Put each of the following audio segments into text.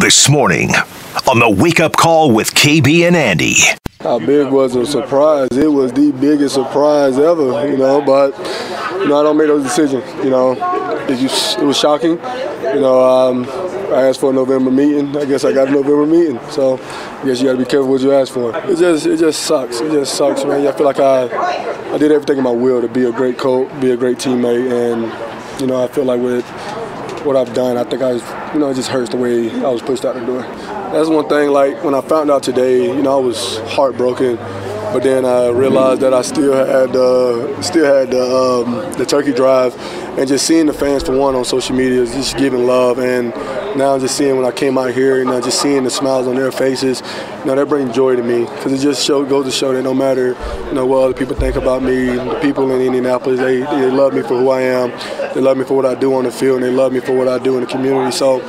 This morning on the Wake Up Call with KB and Andy. How big was the surprise? It was the biggest surprise ever, you know, but you know, I don't make those decisions, you know. It was shocking. You know, I asked for a November meeting. I guess I got a November meeting. So I guess you got to be careful what you ask for. It just sucks. It just sucks, man. I feel like I did everything in my will to be a great coach, be a great teammate, and you know, I feel like with what I've done, I think it just hurts the way I was pushed out the door. That's one thing, like when I found out today, you know, I was heartbroken, but then I realized that I still had the turkey drive, and just seeing the fans for one on social media, just giving love, and now just seeing when I came out here, you know, just seeing the smiles on their faces, you know, that brings joy to me, because it just goes to show that no matter, you know, what other people think about me, the people in Indianapolis, they love me for who I am, they love me for what I do on the field, and they love me for what I do in the community. So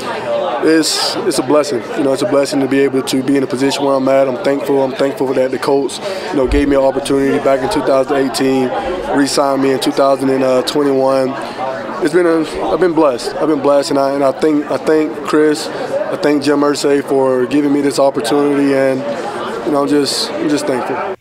it's a blessing, you know, it's a blessing to be able to be in a position where I'm at. I'm thankful for that the Colts, you know, gave me an opportunity back in 2018, re-signed me in 2021. I've been blessed, and I thank Chris, I thank Jim Irsay for giving me this opportunity, and you know, I'm just thankful.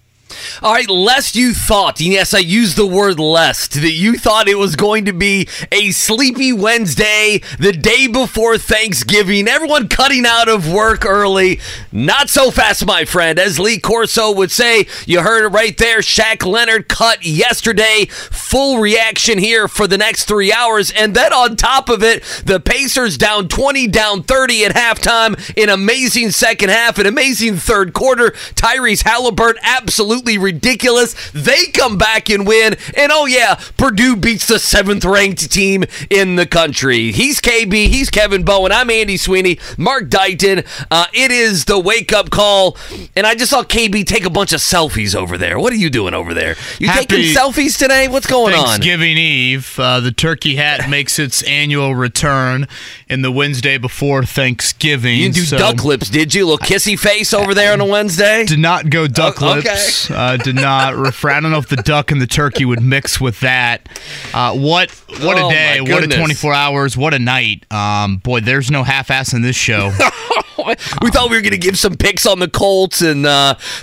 All right, lest you thought, and yes, I used the word lest, that you thought it was going to be a sleepy Wednesday, the day before Thanksgiving, everyone cutting out of work early. Not so fast, my friend. As Lee Corso would say, you heard it right there, Shaq Leonard cut yesterday. Full reaction here for the next 3 hours. And then on top of it, the Pacers down 20, down 30 at halftime. An amazing second half, an amazing third quarter. Tyrese Haliburton absolutely ridiculous. They come back and win. And oh yeah, Purdue beats the 7th-ranked team in the country. He's KB. He's Kevin Bowen. I'm Andy Sweeney. Mark Dighton. It is the wake-up call. And I just saw KB take a bunch of selfies over there. What are you doing over there? You taking selfies today? What's going on? Thanksgiving Eve. The turkey hat makes its annual return in the Wednesday before Thanksgiving. You didn't do duck lips, did you? A little kissy face over there on a Wednesday? Did not go duck lips. Okay. Did not refrain. I don't know if the duck and the turkey would mix with that. What a day! What a 24 hours! What a night! Boy, there's no half-ass in this show. We thought we were going to give some picks on the Colts and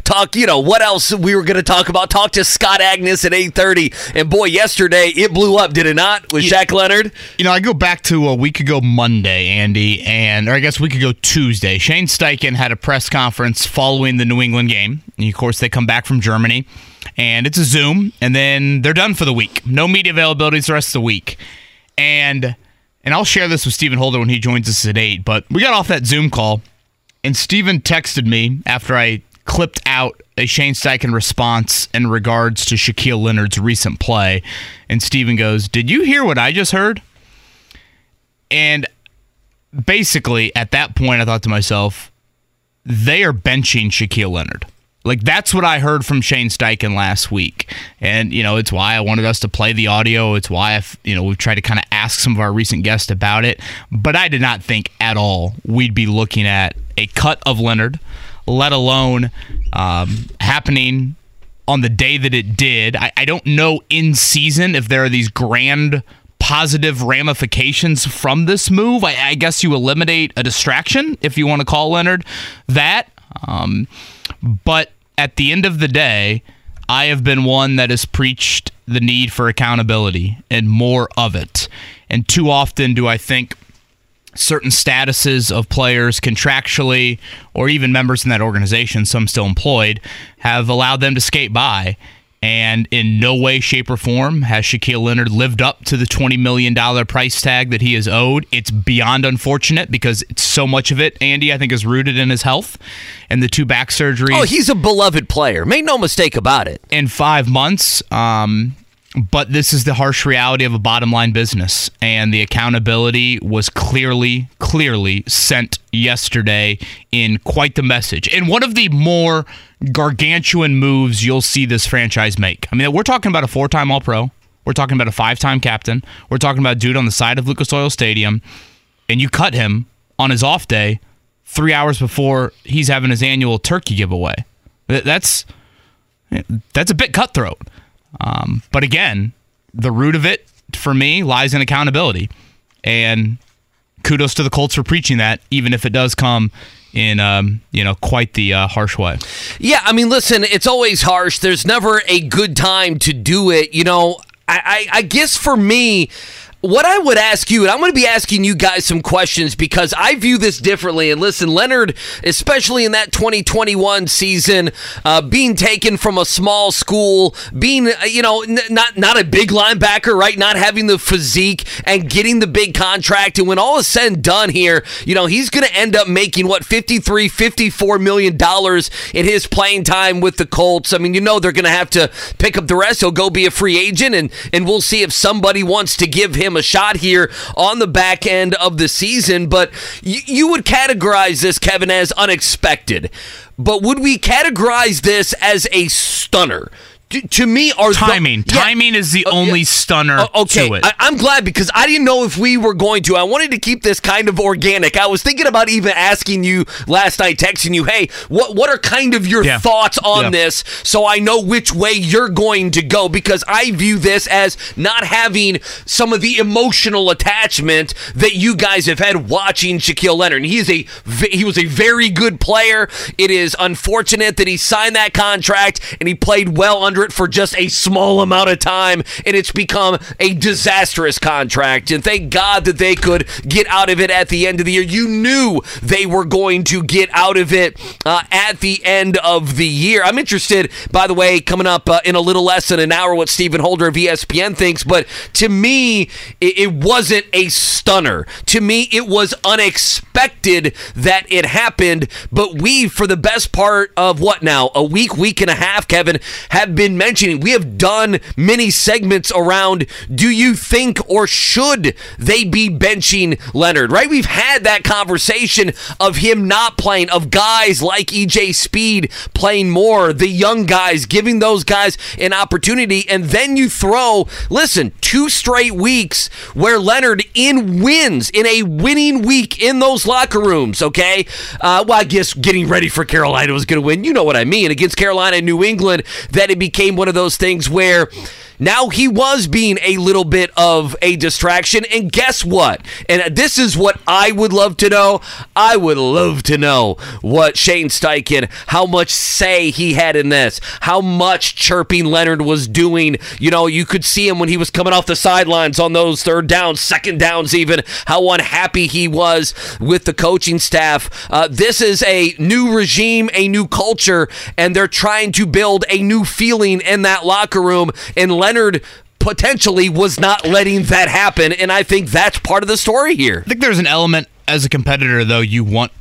talk, you know, what else we were going to talk about. Talk to Scott Agness at 8:30. And, boy, yesterday it blew up, did it not, with Shaq Leonard? You know, I go back to a week ago Monday, Andy, or I guess a week ago Tuesday. Shane Steichen had a press conference following the New England game. And, of course, they come back from Germany. And it's a Zoom. And then they're done for the week. No media availabilities the rest of the week. And I'll share this with Stephen Holder when he joins us at 8. But we got off that Zoom call, and Stephen texted me after I clipped out a Shane Steichen response in regards to Shaquille Leonard's recent play. And Stephen goes, "Did you hear what I just heard?" And basically, at that point, I thought to myself, they are benching Shaquille Leonard. Like, that's what I heard from Shane Steichen last week. And, you know, it's why I wanted us to play the audio. It's why, we've tried to kind of ask some of our recent guests about it. But I did not think at all we'd be looking at a cut of Leonard, let alone happening on the day that it did. I don't know in season if there are these grand positive ramifications from this move. I guess you eliminate a distraction, if you want to call Leonard that. But at the end of the day, I have been one that has preached the need for accountability and more of it. And too often do I think certain statuses of players contractually or even members in that organization, some still employed, have allowed them to skate by. And in no way, shape, or form has Shaquille Leonard lived up to the $20 million price tag that he is owed. It's beyond unfortunate because so much of it, Andy, I think is rooted in his health and the two back surgeries. Oh, he's a beloved player. Make no mistake about it. In 5 months, but this is the harsh reality of a bottom-line business. And the accountability was clearly sent yesterday in quite the message. And one of the more gargantuan moves you'll see this franchise make. I mean, we're talking about a 4-time All-Pro. We're talking about a 5-time captain. We're talking about a dude on the side of Lucas Oil Stadium. And you cut him on his off day 3 hours before he's having his annual turkey giveaway. That's a bit cutthroat. But again, the root of it for me lies in accountability. And kudos to the Colts for preaching that, even if it does come in quite the harsh way. Yeah, I mean, listen, it's always harsh. There's never a good time to do it. You know, I guess for me, what I would ask you, and I'm going to be asking you guys some questions because I view this differently. And listen, Leonard, especially in that 2021 season, being taken from a small school, being, not a big linebacker, right? Not having the physique and getting the big contract. And when all is said and done here, he's going to end up making, $53-54 million in his playing time with the Colts. I mean, they're going to have to pick up the rest. He'll go be a free agent, and we'll see if somebody wants to give him a shot here on the back end of the season. But you would categorize this, Kevin, as unexpected. But would we categorize this as a stunner? To me, timing is the only stunner to it. I'm glad, because I didn't know if we were going to. I wanted to keep this kind of organic. I was thinking about even asking you last night, texting you, hey, what are kind of your thoughts on this, so I know which way you're going to go, because I view this as not having some of the emotional attachment that you guys have had watching Shaquille Leonard. He was a very good player. It is unfortunate that he signed that contract and he played well under it for just a small amount of time, and it's become a disastrous contract, and thank God that they could get out of it at the end of the year. You knew they were going to get out of it at the end of the year. I'm interested, by the way, coming up in a little less than an hour, what Stephen Holder of ESPN thinks, but to me, it wasn't a stunner. To me, it was unexpected that it happened, but we, for the best part of what now, a week and a half, Kevin, have been mentioning. We have done many segments around, do you think or should they be benching Leonard, right? We've had that conversation of him not playing, of guys like EJ Speed playing more, the young guys, giving those guys an opportunity, and then you throw, listen, 2 straight weeks where Leonard in wins, in a winning week in those locker rooms, okay? I guess getting ready for Carolina was going to win. You know what I mean. Against Carolina and New England, that it became one of those things where now he was being a little bit of a distraction. And guess what? And this is what I would love to know. I would love to know what Shane Steichen, how much say he had in this, how much chirping Leonard was doing. You could see him when he was coming off the sidelines on those third downs, second downs even, how unhappy he was with the coaching staff. This is a new regime, a new culture, and they're trying to build a new feeling in that locker room, and Leonard potentially was not letting that happen, and I think that's part of the story here. I think there's an element as a competitor, though. You want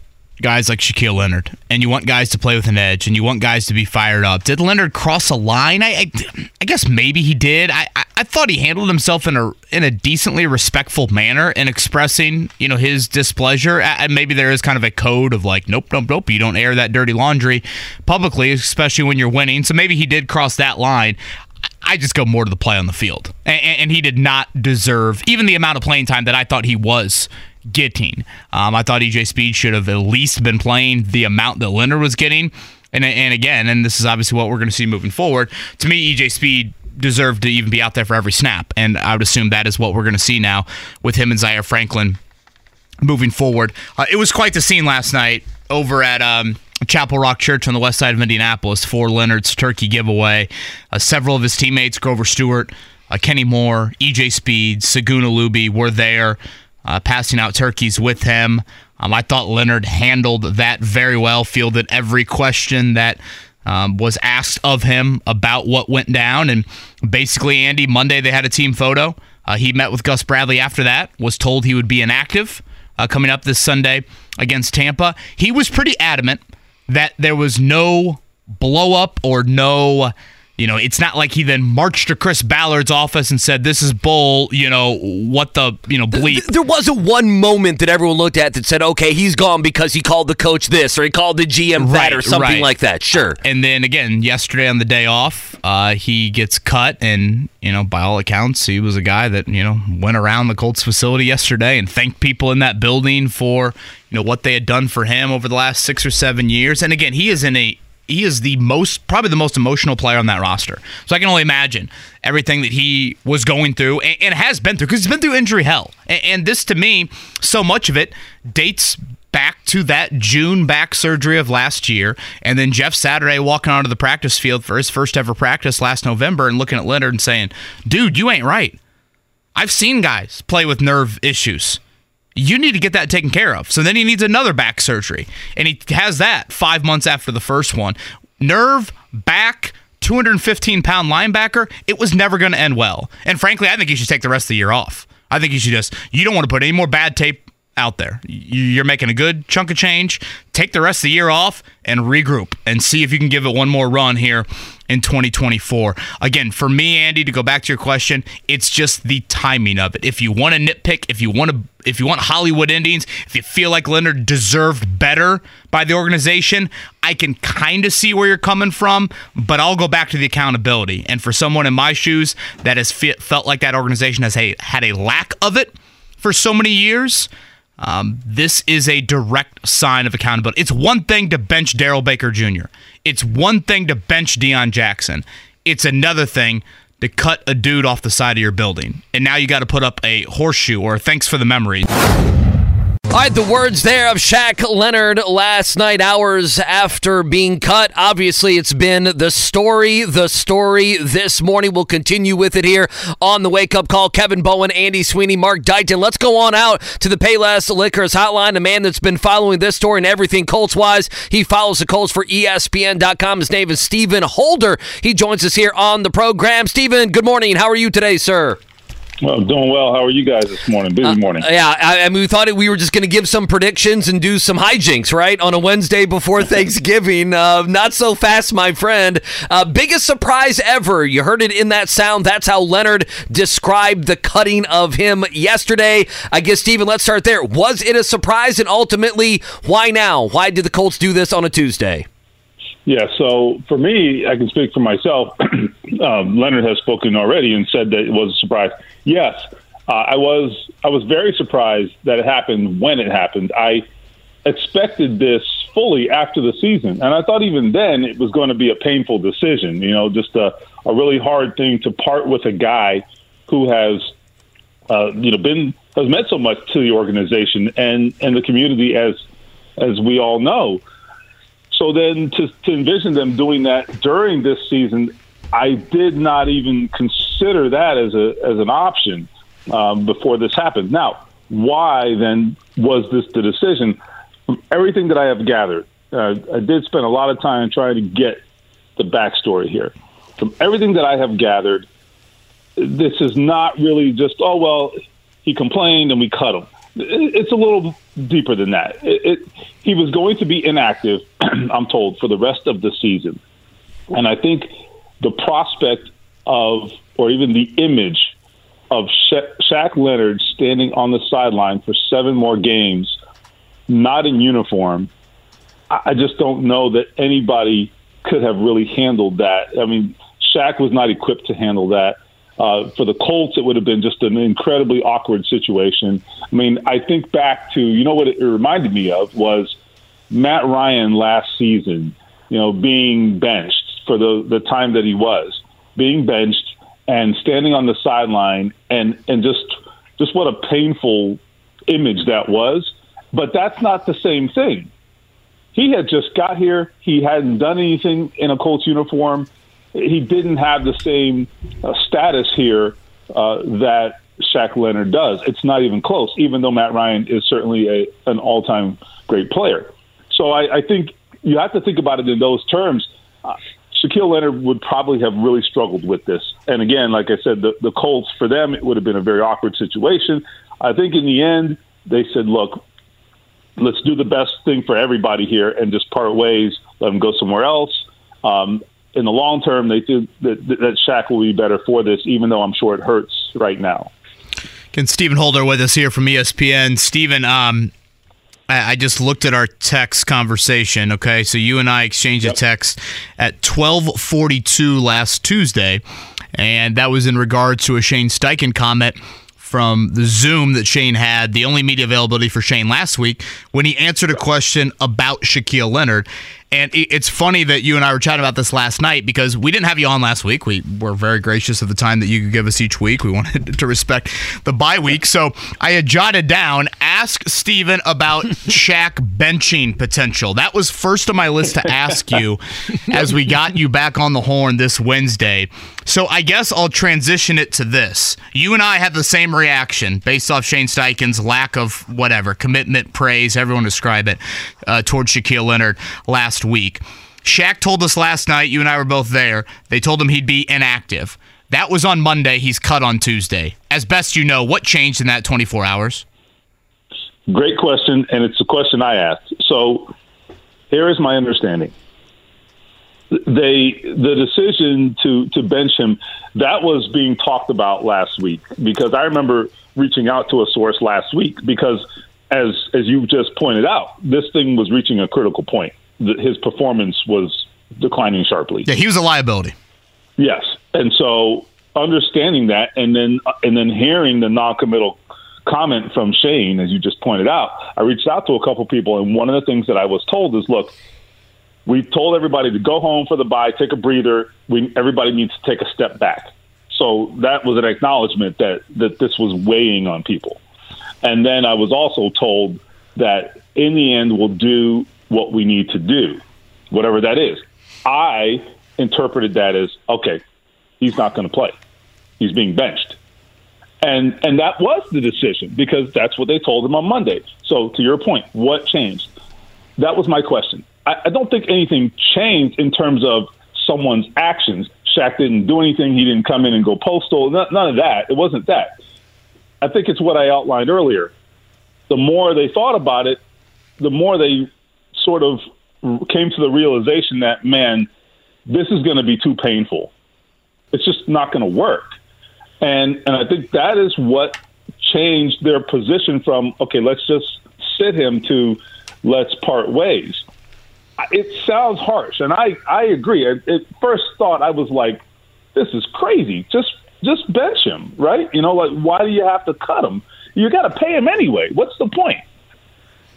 guys like Shaquille Leonard, and you want guys to play with an edge, and you want guys to be fired up. Did Leonard cross a line? I guess maybe he did. I thought he handled himself in a decently respectful manner in expressing his displeasure. And maybe there is kind of a code of like, nope, you don't air that dirty laundry publicly, especially when you're winning. So maybe he did cross that line. I just go more to the play on the field. And he did not deserve even the amount of playing time that I thought he was getting. I thought EJ Speed should have at least been playing the amount that Leonard was getting. And again, and this is obviously what we're going to see moving forward, to me, EJ Speed deserved to even be out there for every snap. And I would assume that is what we're going to see now with him and Zaire Franklin moving forward. It was quite the scene last night over at Chapel Rock Church on the west side of Indianapolis for Leonard's turkey giveaway. Several of his teammates, Grover Stewart, Kenny Moore, EJ Speed, Segun Olubi, were there passing out turkeys with him. I thought Leonard handled that very well, fielded every question that was asked of him about what went down. And basically, Andy, Monday they had a team photo. He met with Gus Bradley after that, was told he would be inactive coming up this Sunday against Tampa. He was pretty adamant that there was no blow-up or no, it's not like he then marched to Chris Ballard's office and said, this is bull, bleep. There wasn't one moment that everyone looked at that said, okay, he's gone because he called the coach this or he called the GM that or something like that. Sure. And then, again, yesterday on the day off, he gets cut and, by all accounts, he was a guy that, went around the Colts facility yesterday and thanked people in that building for, what they had done for him over the last 6 or 7 years. And, again, he is in a he is the most, probably the most emotional player on that roster. So I can only imagine everything that he was going through and has been through, because he's been through injury hell. And this, to me, so much of it dates back to that June back surgery of last year, and then Jeff Saturday walking onto the practice field for his first ever practice last November and looking at Leonard and saying, dude, you ain't right. I've seen guys play with nerve issues. You need to get that taken care of. So then he needs another back surgery, and he has that 5 months after the first one. Nerve, back, 215-pound linebacker, it was never going to end well. And frankly, I think he should take the rest of the year off. I think he should just, you don't want to put any more bad tape out there. You're making a good chunk of change. Take the rest of the year off and regroup and see if you can give it one more run here in 2024. Again, for me, Andy, to go back to your question, it's just the timing of it. If you want to nitpick, if you want Hollywood endings, if you feel like Leonard deserved better by the organization, I can kind of see where you're coming from, but I'll go back to the accountability. And for someone in my shoes that has felt like that organization has had a lack of it for so many years, this is a direct sign of accountability. It's one thing to bench Daryl Baker Jr. It's one thing to bench Deion Jackson. It's another thing to cut a dude off the side of your building. And now you got to put up a horseshoe or a thanks for the memory. All right, the words there of Shaq Leonard last night, hours after being cut. Obviously, it's been the story this morning. We'll continue with it here on the Wake Up Call. Kevin Bowen, Andy Sweeney, Mark Dighton. Let's go on out to the Payless Liquors Hotline, a man that's been following this story and everything Colts-wise. He follows the Colts for ESPN.com. His name is Stephen Holder. He joins us here on the program. Stephen, good morning. How are you today, sir? Well, doing well. How are you guys this morning? Busy morning. Yeah, I mean, we thought we were just going to give some predictions and do some hijinks, right, on a Wednesday before Thanksgiving. Not so fast, my friend. Biggest surprise ever. You heard it in that sound. That's how Leonard described the cutting of him yesterday. I guess, Stephen, let's start there. Was it a surprise? And ultimately, why now? Why did the Colts do this on a Tuesday? Yeah, so for me, I can speak for myself. Leonard has spoken already and said that it was a surprise. Yes, I was very surprised that it happened when it happened. I expected this fully after the season, and I thought even then it was going to be a painful decision, you know, just a really hard thing to part with a guy who has meant so much to the organization and the community, as we all know. So then to envision them doing that during this season, I did not even consider that as an option before this happened. Now, why then was this the decision? From everything that I have gathered, I did spend a lot of time trying to get the backstory here. From everything that I have gathered, this is not really just, oh, well, he complained and we cut him. It's a little deeper than that. He was going to be inactive, I'm told, for the rest of the season. And I think the prospect of, or even the image of Shaq Leonard standing on the sideline for seven more games, not in uniform, I just don't know that anybody could have really handled that. I mean, Shaq was not equipped to handle that. For the Colts, it would have been just an incredibly awkward situation. I mean, I think back to, you know, what it reminded me of was Matt Ryan last season, you know, being benched for the time that he was, being benched and standing on the sideline and just what a painful image that was. But that's not the same thing. He had just got here. He hadn't done anything in a Colts uniform. He didn't have the same status here that Shaq Leonard does. It's not even close, even though Matt Ryan is certainly an all-time great player. So I think you have to think about it in those terms. Shaquille Leonard would probably have really struggled with this. And again, like I said, the Colts, for them, it would have been a very awkward situation. I think in the end, they said, look, let's do the best thing for everybody here and just part ways, let them go somewhere else. In the long term, they think that Shaq will be better for this, even though I'm sure it hurts right now. Can Stephen Holder with us here from ESPN. Stephen, I just looked at our text conversation, okay? So you and I exchanged a text at 12:42 last Tuesday, and that was in regards to a Shane Steichen comment from the Zoom that Shane had, the only media availability for Shane last week, when he answered a question about Shaquille Leonard. And it's funny that you and I were chatting about this last night because we didn't have you on last week. We were very gracious of the time that you could give us each week. We wanted to respect the bye week. So I had jotted down, ask Stephen about Shaq benching potential. That was first on my list to ask you as we got you back on the horn this Wednesday. So I guess I'll transition it to this. You and I had the same reaction based off Shane Steichen's lack of whatever, commitment, praise, everyone describe it, towards Shaquille Leonard last week. Shaq told us last night, you and I were both there, they told him he'd be inactive. That was on Monday. He's cut on Tuesday. As best you know, what changed in that 24 hours? Great question, and it's a question I asked. So here is my understanding. The decision to bench him, that was being talked about last week, because I remember reaching out to a source last week because, as you just pointed out, this thing was reaching a critical point. His performance was declining sharply. Yeah, he was a liability. Yes, and so understanding that, and then hearing the noncommittal comment from Shane, as you just pointed out, I reached out to a couple people, and one of the things that I was told is, look, we told everybody to go home for the bye, take a breather. Everybody needs to take a step back. So that was an acknowledgement that this was weighing on people. And then I was also told that in the end, we'll do what we need to do, whatever that is. I interpreted that as, okay, he's not going to play. He's being benched. And that was the decision, because that's what they told him on Monday. So to your point, what changed? That was my question. I don't think anything changed in terms of someone's actions. Shaq didn't do anything. He didn't come in and go postal. None of that. It wasn't that. I think it's what I outlined earlier. The more they thought about it, the more they sort of came to the realization that, man, this is going to be too painful. It's just not going to work. And I think that is what changed their position from, okay, let's just sit him, to let's part ways. It sounds harsh, and I agree. At first thought, I was like, this is crazy. Just bench him, right? You know, like, why do you have to cut him? You got to pay him anyway. What's the point?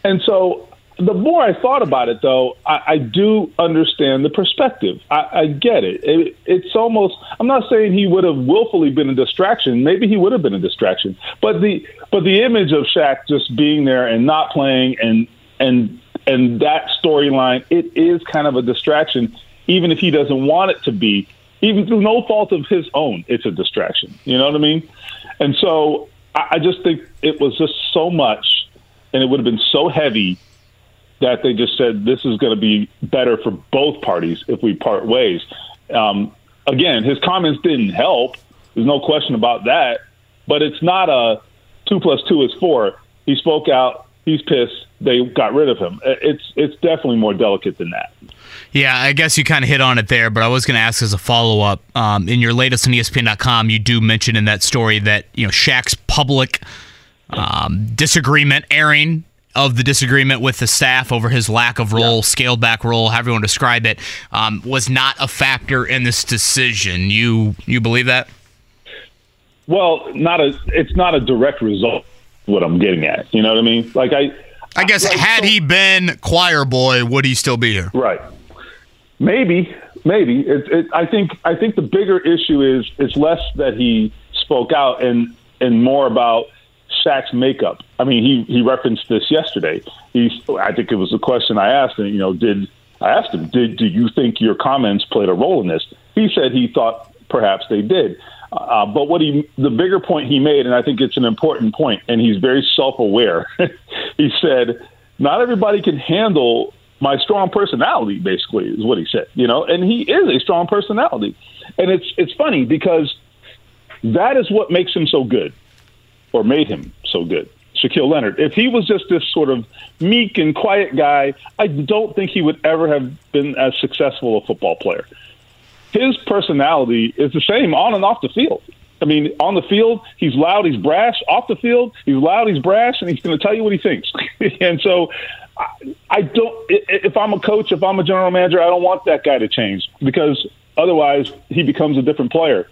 And so the more I thought about it, though, I do understand the perspective. I get it. It's almost, I'm not saying he would have willfully been a distraction. Maybe he would have been a distraction. But the image of Shaq just being there and not playing and that storyline, it is kind of a distraction, even if he doesn't want it to be. Even through no fault of his own, it's a distraction. You know what I mean? And so I just think it was just so much, and it would have been so heavy, that they just said this is going to be better for both parties if we part ways. Again, his comments didn't help. There's no question about that. But it's not a 2 + 2 = 4. He spoke out. He's pissed. They got rid of him. It's definitely more delicate than that. Yeah, I guess you kind of hit on it there, but I was going to ask as a follow-up. In your latest on ESPN.com, you do mention in that story that, you know, Shaq's public disagreement, airing of the disagreement with the staff over his lack of role, scaled back role, however you want to describe it, was not a factor in this decision. You believe that? Well, it's not a direct result of what I'm getting at. You know what I mean? Like, I guess, had he been choir boy, would he still be here? Right. Maybe. I think the bigger issue is it's less that he spoke out and more about Shaq's makeup. I mean, he referenced this yesterday. I think it was a question I asked, and, you know, I asked him, do you think your comments played a role in this? He said he thought perhaps they did. But the bigger point he made, and I think it's an important point, and he's very self-aware, he said, not everybody can handle my strong personality, basically, is what he said. You know, and he is a strong personality. And it's funny because that is what makes him so good, or made him so good, Shaquille Leonard. If he was just this sort of meek and quiet guy, I don't think he would ever have been as successful a football player. His personality is the same on and off the field. I mean, on the field, he's loud, he's brash. Off the field, he's loud, he's brash, and he's going to tell you what he thinks. And so I don't – if I'm a coach, if I'm a general manager, I don't want that guy to change, because otherwise he becomes a different player.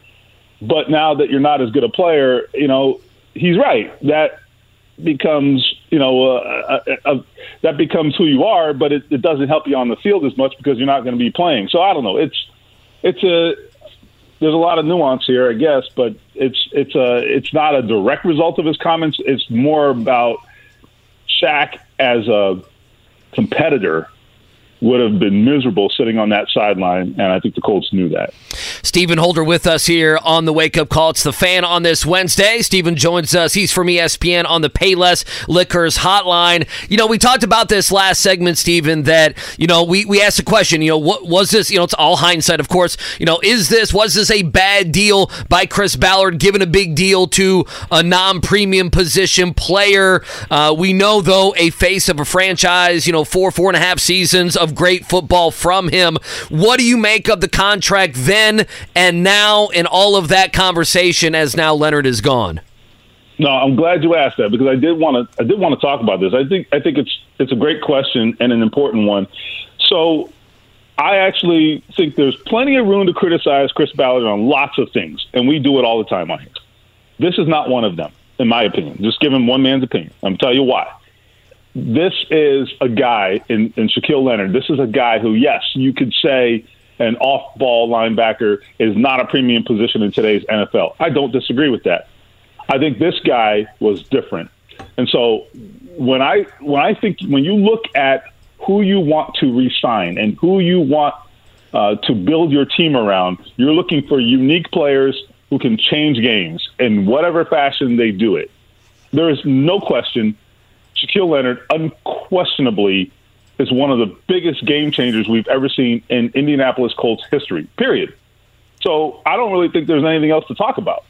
But now that you're not as good a player, you know, he's right. That becomes you know, that becomes who you are, but it doesn't help you on the field as much because you're not going to be playing. So I don't know. There's a lot of nuance here, I guess, but it's not a direct result of his comments. It's more about Shaq as a competitor would have been miserable sitting on that sideline, and I think the Colts knew that. Stephen Holder with us here on the Wake Up Call. It's The Fan on this Wednesday. Stephen joins us. He's from ESPN on the Payless Liquors Hotline. You know, we talked about this last segment, Stephen, that, you know, we asked the question, you know, what was this? You know, it's all hindsight, of course. You know, was this a bad deal by Chris Ballard, giving a big deal to a non-premium position player? We know, though, a face of a franchise, you know, four and a half seasons of great football from him. What do you make of the contract then and now and all of that conversation as now Leonard is gone? No, I'm glad you asked that because I did want to talk about this. I think it's a great question and an important one. So I actually think there's plenty of room to criticize Chris Ballard on lots of things, and we do it all the time on here. This is not one of them, in my opinion. Just giving one man's opinion. I'm going to tell you why. This is a guy in Shaquille Leonard. This is a guy who, yes, you could say an off-ball linebacker is not a premium position in today's NFL. I don't disagree with that. I think this guy was different. And so when you look at who you want to re-sign and who you want to build your team around, you're looking for unique players who can change games in whatever fashion they do it. There is no question Shaquille Leonard unquestionably is one of the biggest game changers we've ever seen in Indianapolis Colts history, period. So I don't really think there's anything else to talk about.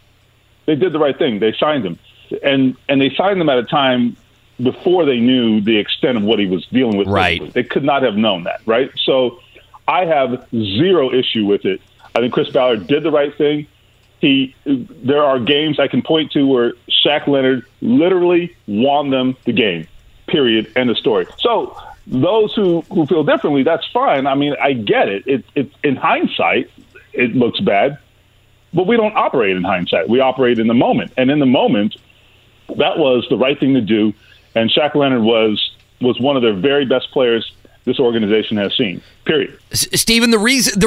They did the right thing. They signed him. And they signed him at a time before they knew the extent of what he was dealing with. Right. They could not have known that, right? So I have zero issue with it. I think Chris Ballard did the right thing. There are games I can point to where Shaq Leonard literally won them the game, period, end of story. So those who feel differently, that's fine. I mean, I get it. In hindsight, it looks bad, but we don't operate in hindsight. We operate in the moment. And in the moment, that was the right thing to do, and Shaq Leonard was one of their very best players this organization has seen, period. Stephen, the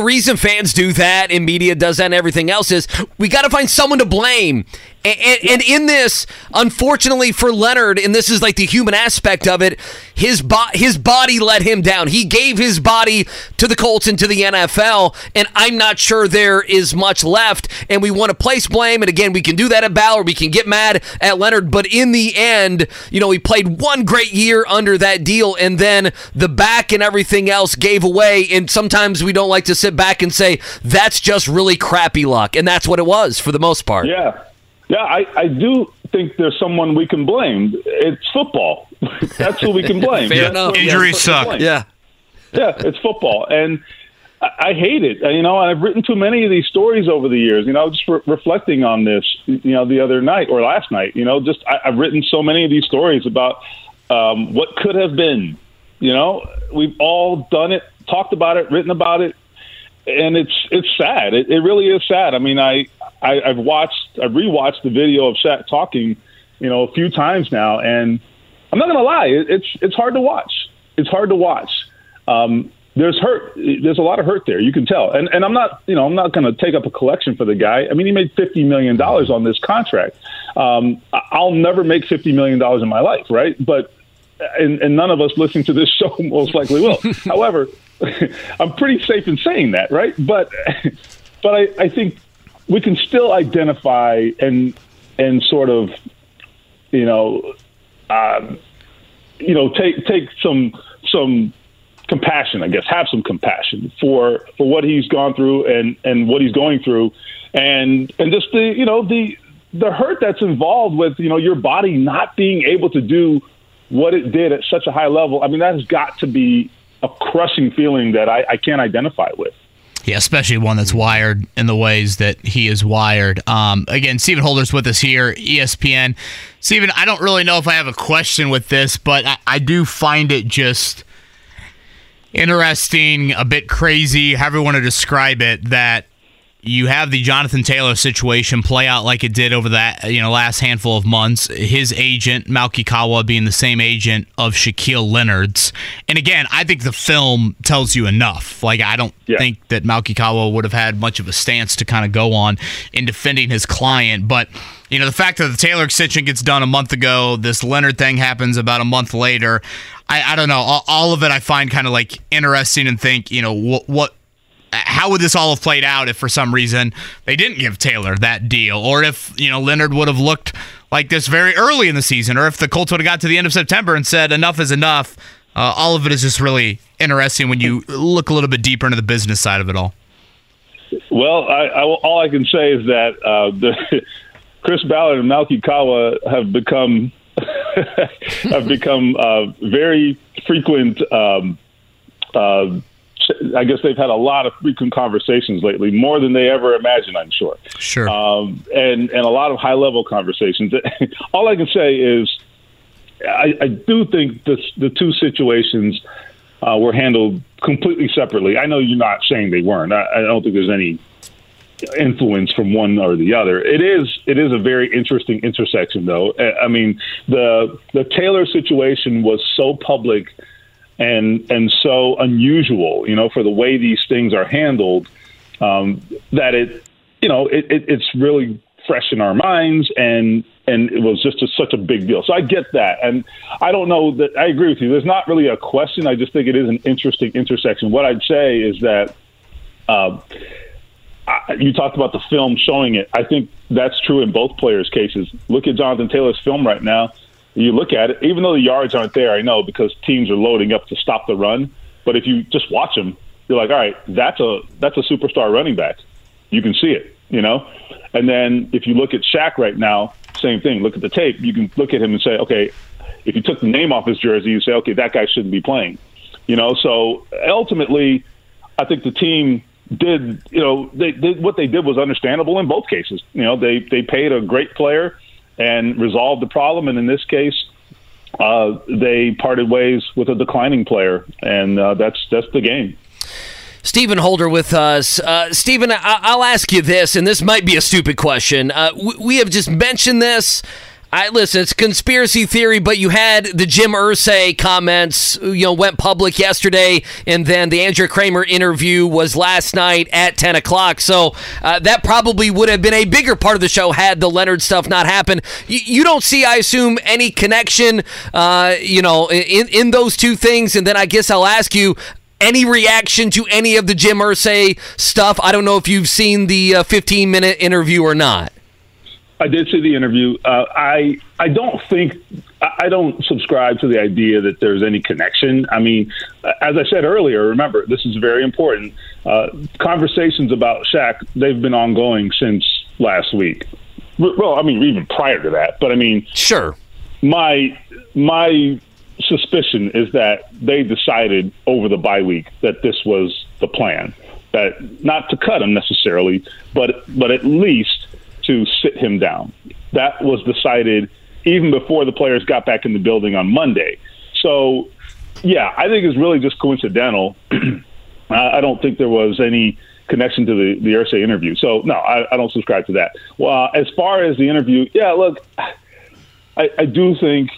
reason fans do that and media does that and everything else is we got to find someone to blame. And in this, unfortunately for Leonard, and this is like the human aspect of it, his body let him down. He gave his body to the Colts and to the NFL, and I'm not sure there is much left. And we want to place blame, and again, we can do that at Ballard. We can get mad at Leonard, but in the end, you know, he played one great year under that deal, and then the back and everything else gave away. And sometimes we don't like to sit back and say, that's just really crappy luck. And that's what it was for the most part. Yeah, I do think there's someone we can blame. It's football. That's who we can blame. Fair enough. Injuries suck. Yeah, it's football. And I hate it. You know, I've written too many of these stories over the years, you know, just reflecting on this, you know, the other night or last night, you know, just I've written so many of these stories about what could have been. You know, we've all done it, talked about it, written about it, and it's sad. It really is sad. I mean, I've rewatched the video of Shaq talking, you know, a few times now, and I'm not gonna lie, it's hard to watch. It's hard to watch. There's hurt. There's a lot of hurt there. You can tell. And I'm not gonna take up a collection for the guy. I mean, he made $50 million on this contract. I'll never make $50 million in my life, right? But and none of us listening to this show most likely will. However, I'm pretty safe in saying that, right? But I think we can still identify and sort of, you know, take some compassion, I guess, have some compassion for what he's gone through and what he's going through, and just the, you know, the hurt that's involved with, you know, your body not being able to do what it did at such a high level. I mean, that has got to be a crushing feeling that I can't identify with. Yeah, especially one that's wired in the ways that he is wired. Again, Stephen Holder's with us here, ESPN. Stephen, I don't really know if I have a question with this, but I do find it just interesting, a bit crazy, however you want to describe it, that you have the Jonathan Taylor situation play out like it did over that last handful of months. His agent, Malki Kawa, being the same agent of Shaquille Leonard's. And again, I think the film tells you enough. Like, I don't think that Malki Kawa would have had much of a stance to kind of go on in defending his client. But, you know, the fact that the Taylor extension gets done a month ago, this Leonard thing happens about a month later, I don't know. All of it I find kind of like interesting and think, how would this all have played out if for some reason they didn't give Taylor that deal, or if Leonard would have looked like this very early in the season, or if the Colts would have got to the end of September and said enough is enough. All of it is just really interesting when you look a little bit deeper into the business side of it all. Well, all I can say is that Chris Ballard and Malki Kawa have become very frequent. I guess they've had a lot of frequent conversations lately, more than they ever imagined, I'm sure. Sure. And a lot of high-level conversations. All I can say is I do think the two situations were handled completely separately. I know you're not saying they weren't. I don't think there's any influence from one or the other. It is a very interesting intersection, though. I mean, the Taylor situation was so public and so unusual, for the way these things are handled, that it's really fresh in our minds, and it was just such a big deal. So I get that, and I don't know that I agree with you. There's not really a question. I just think it is an interesting intersection. What I'd say is that you talked about the film showing it. I think that's true in both players' cases. Look at Jonathan Taylor's film right now. You look at it, even though the yards aren't there, I know, because teams are loading up to stop the run. But if you just watch them, you're like, all right, that's a superstar running back. You can see it, And then if you look at Shaq right now, same thing. Look at the tape. You can look at him and say, okay, if you took the name off his jersey, you say, okay, that guy shouldn't be playing. So ultimately, I think the team did, what they did was understandable in both cases. They paid a great player and resolve the problem. And in this case, they parted ways with a declining player, and that's the game. Stephen Holder with us. Stephen, I'll ask you this, and this might be a stupid question. We have just mentioned this. Listen, it's conspiracy theory, but you had the Jim Irsay comments, went public yesterday, and then the Andrea Kramer interview was last night at 10 o'clock. So that probably would have been a bigger part of the show had the Leonard stuff not happened. You don't see, I assume, any connection, in those two things. And then I guess I'll ask you, any reaction to any of the Jim Irsay stuff? I don't know if you've seen the 15-minute interview or not. I did see the interview. I don't subscribe to the idea that there's any connection. I mean, as I said earlier, remember, this is very important. Conversations about Shaq, they've been ongoing since last week. Well, I mean, even prior to that. But I mean, sure. My suspicion is that they decided over the bye week that this was the plan, that not to cut him necessarily, but at least to sit him down. That was decided even before the players got back in the building on Monday. So, yeah, I think it's really just coincidental. I don't think there was any connection to the Irsay interview. So, no, I don't subscribe to that. Well, as far as the interview, yeah, look, I do think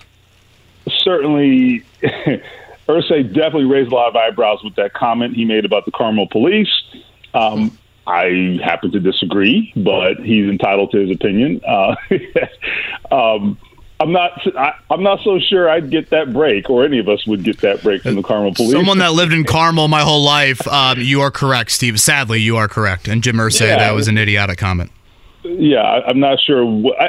certainly Irsay definitely raised a lot of eyebrows with that comment he made about the Carmel Police. I happen to disagree, but he's entitled to his opinion. I'm not so sure I'd get that break, or any of us would get that break from the Carmel Police. Someone that lived in Carmel my whole life. You are correct, Steve. Sadly, you are correct. And Jim Irsay, that was an idiotic comment. Yeah, I'm not sure.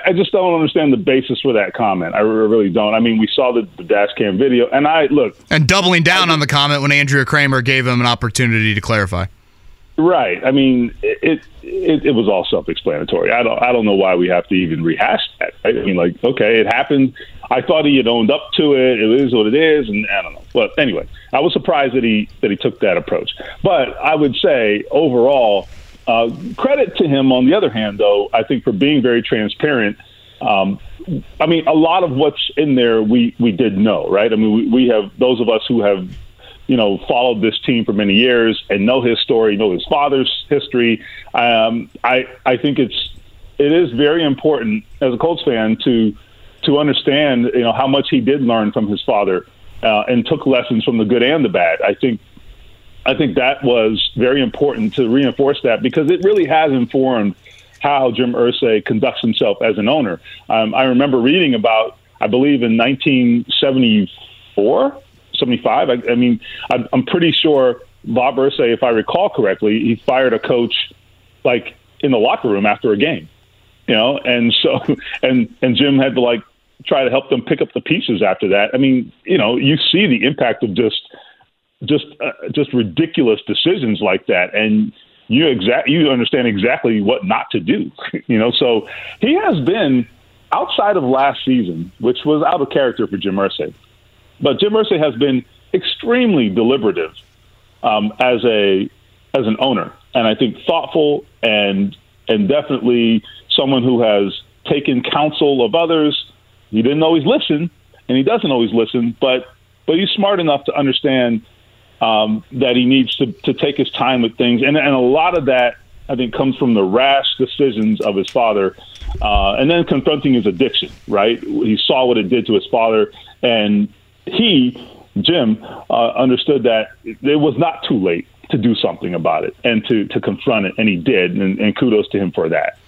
I just don't understand the basis for that comment. I really don't. I mean, we saw the dash cam video, and I look. And doubling down on the comment when Andrea Kramer gave him an opportunity to clarify. Right. I mean, it was all self-explanatory. I don't know why we have to even rehash that. Right? I mean, like, okay, it happened. I thought he had owned up to it. It is what it is, and I don't know. But anyway, I was surprised that he took that approach. But I would say overall, credit to him. On the other hand, though, I think for being very transparent. I mean, a lot of what's in there we did know, right? I mean, we have those of us who have you know, followed this team for many years and know his story, know his father's history. I think it is very important as a Colts fan to understand, you know, how much he did learn from his father and took lessons from the good and the bad. I think that was very important to reinforce that, because it really has informed how Jim Irsay conducts himself as an owner. I remember reading about, I believe in 1974, 75. I mean, I'm pretty sure Bob Irsay, if I recall correctly, he fired a coach like in the locker room after a game, you know, and Jim had to like try to help them pick up the pieces after that. I mean, you know, you see the impact of just ridiculous decisions like that, and you understand exactly what not to do, you know. So he has been, outside of last season, which was out of character for Jim Irsay, but Jim Irsay has been extremely deliberative as an owner, and I think thoughtful and definitely someone who has taken counsel of others. He didn't always listen, and he doesn't always listen, but he's smart enough to understand that he needs to take his time with things. And a lot of that, I think, comes from the rash decisions of his father and then confronting his addiction, right? He saw what it did to his father, and Jim understood that it was not too late to do something about it and to confront it, and he did, and kudos to him for that.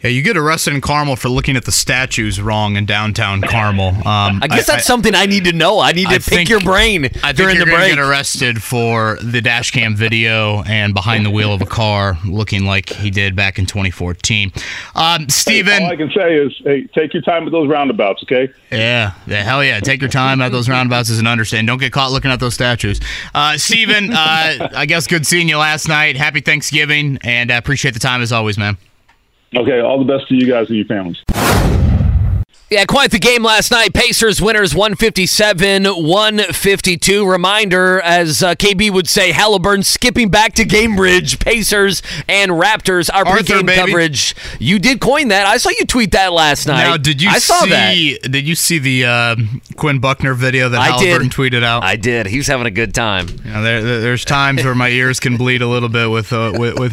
Yeah, you get arrested in Carmel for looking at the statues wrong in downtown Carmel. I guess that's something I need to know. I need to pick your brain during the break. I think you're going to get arrested for the dash cam video and behind the wheel of a car looking like he did back in 2014. Stephen. All I can say is, hey, take your time at those roundabouts, okay? Yeah, hell yeah. Take your time at those roundabouts is an understatement. Don't get caught looking at those statues. Stephen, I guess good seeing you last night. Happy Thanksgiving, and I appreciate the time as always, man. Okay, all the best to you guys and your families. Yeah, quite the game last night. Pacers winners 157-152. Reminder, as KB would say, Haliburton skipping back to Gamebridge. Pacers and Raptors, our pregame coverage. You did coin that. I saw you tweet that last night. Now, did you see the Quinn Buckner video that Haliburton tweeted out? I did. He was having a good time. You know, there's times where my ears can bleed a little bit with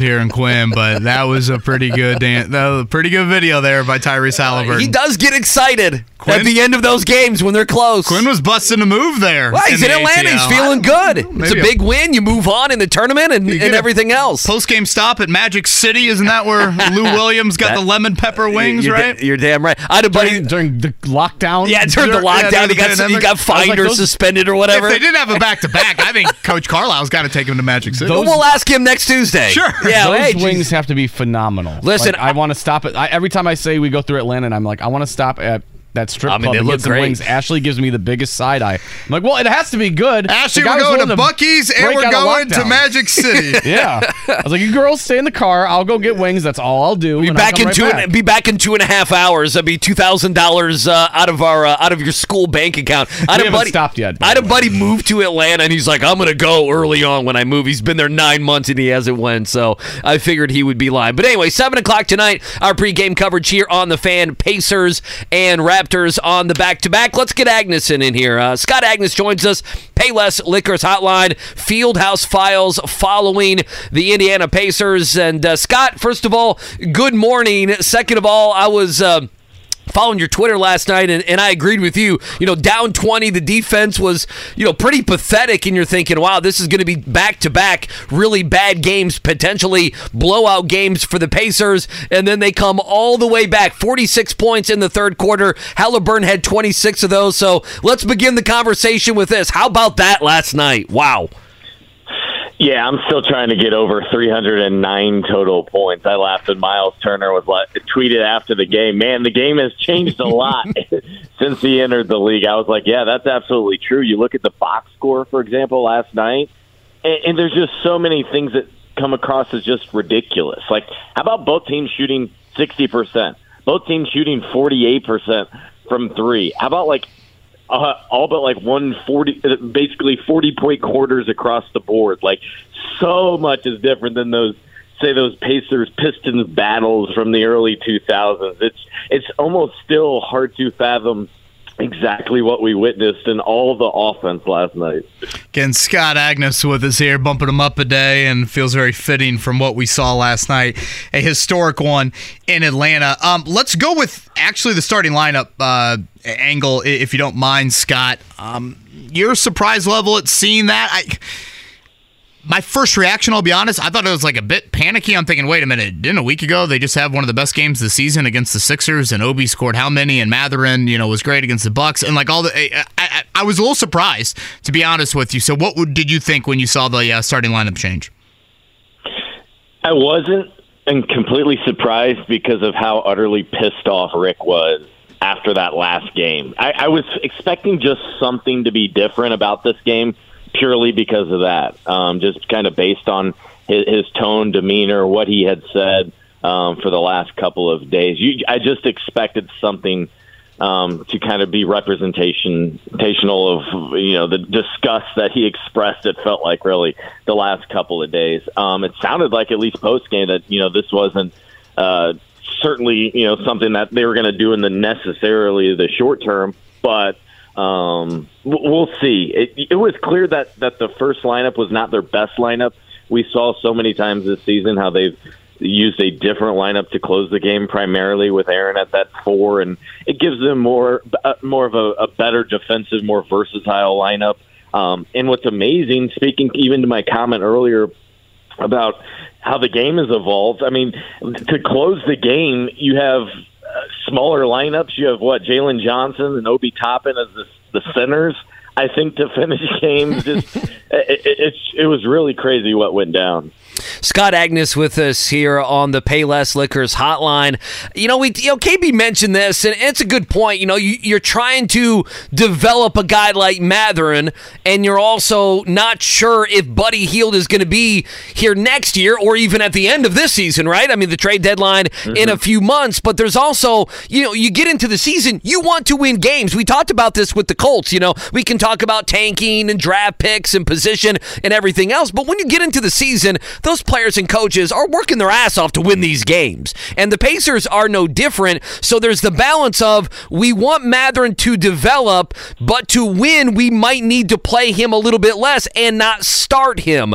hearing Quinn, but that was a pretty good video there by Tyrese Haliburton. He does get excited. Quinn, at the end of those games when they're close. Quinn was busting a move there. Well, he's in Atlanta. ATL. He's feeling good. It's a big win. You move on in the tournament and everything else. Post-game stop at Magic City. Isn't that where Lou Williams got the lemon pepper wings, right? You're damn right. I had a buddy during the lockdown. Yeah, during the lockdown. He got fined or suspended or whatever. If they didn't have a back-to-back, I think Coach Carlisle's got to take him to Magic City. We'll ask him next Tuesday. Sure. Yeah, those wings have to be phenomenal. Listen, I want to stop it. Every time I say we go through Atlanta, and I'm like, I want to stop at that strip club and get some wings. Ashley gives me the biggest side eye. I'm like, well, it has to be good. Ashley, we're going to Buc-ee's and we're going to Magic City. Yeah. I was like, you girls stay in the car. I'll go get wings. That's all I'll do. Be back in 2.5 hours. That'd be $2,000 out of your school bank account. I had a buddy move to Atlanta, and he's like, I'm going to go early on when I move. He's been there 9 months, and he hasn't went, so I figured he would be lying. But anyway, 7 o'clock tonight, our pregame coverage here on The Fan, Pacers and Raptors on the back-to-back. Let's get Agness in here. Scott Agness joins us. Payless Liquors Hotline, Fieldhouse Files following the Indiana Pacers. And Scott, first of all, good morning. Second of all, I was following your Twitter last night, and I agreed with you. You know, down 20, the defense was, you know, pretty pathetic, and you're thinking, wow, this is going to be back-to-back really bad games, potentially blowout games for the Pacers, and then they come all the way back. 46 points in the third quarter. Haliburton had 26 of those, so let's begin the conversation with this. How about that last night? Wow. Yeah, I'm still trying to get over 309 total points. I laughed when Miles Turner was tweeted after the game, man, the game has changed a lot since he entered the league. I was like, yeah, that's absolutely true. You look at the box score, for example, last night, and there's just so many things that come across as just ridiculous. Like, how about both teams shooting 60%? Both teams shooting 48% from three? How about, like, all but like 140, basically 40-point quarters across the board. Like, so much is different than those Pacers-Pistons battles from the early 2000s. It's almost still hard to fathom exactly what we witnessed in all the offense last night. Again, Scott Agness with us here, bumping him up a day, and feels very fitting from what we saw last night. A historic one in Atlanta. Let's go with actually the starting lineup angle, if you don't mind, Scott. Your surprise level at seeing that, my first reaction, I'll be honest, I thought it was like a bit panicky. I'm thinking, wait a minute, didn't a week ago they just have one of the best games of the season against the Sixers, and Obi scored how many, and Mathurin, was great against the Bucks, and like all the, I was a little surprised, to be honest with you. So what did you think when you saw the starting lineup change? I wasn't completely surprised because of how utterly pissed off Rick was after that last game. I was expecting just something to be different about this game, purely because of that, just kind of based on his tone, demeanor, what he had said for the last couple of days. I just expected something to kind of be representational of the disgust that he expressed, it felt like, really, the last couple of days. It sounded like, at least post-game, that this wasn't certainly something that they were going to do in the necessarily the short term, but we'll see. It was clear that the first lineup was not their best lineup. We saw so many times this season how they've used a different lineup to close the game, primarily with Aaron at that 4, and it gives them more of a better defensive, more versatile lineup. And what's amazing, speaking even to my comment earlier about how the game has evolved, I mean, to close the game, you have smaller lineups. You have Jalen Johnson and Obi Toppin as the centers, I think, to finish games. It was really crazy what went down. Scott Agness with us here on the Payless Liquors Hotline. KB mentioned this, and it's a good point. You're trying to develop a guy like Mathurin, and you're also not sure if Buddy Hield is going to be here next year or even at the end of this season, right? I mean, the trade deadline in a few months, but there's also, you get into the season, you want to win games. We talked about this with the Colts. We can talk about tanking and draft picks and position and everything else, but when you get into the season, those players and coaches are working their ass off to win these games. And the Pacers are no different. So there's the balance of, we want Mathurin to develop, but to win, we might need to play him a little bit less and not start him.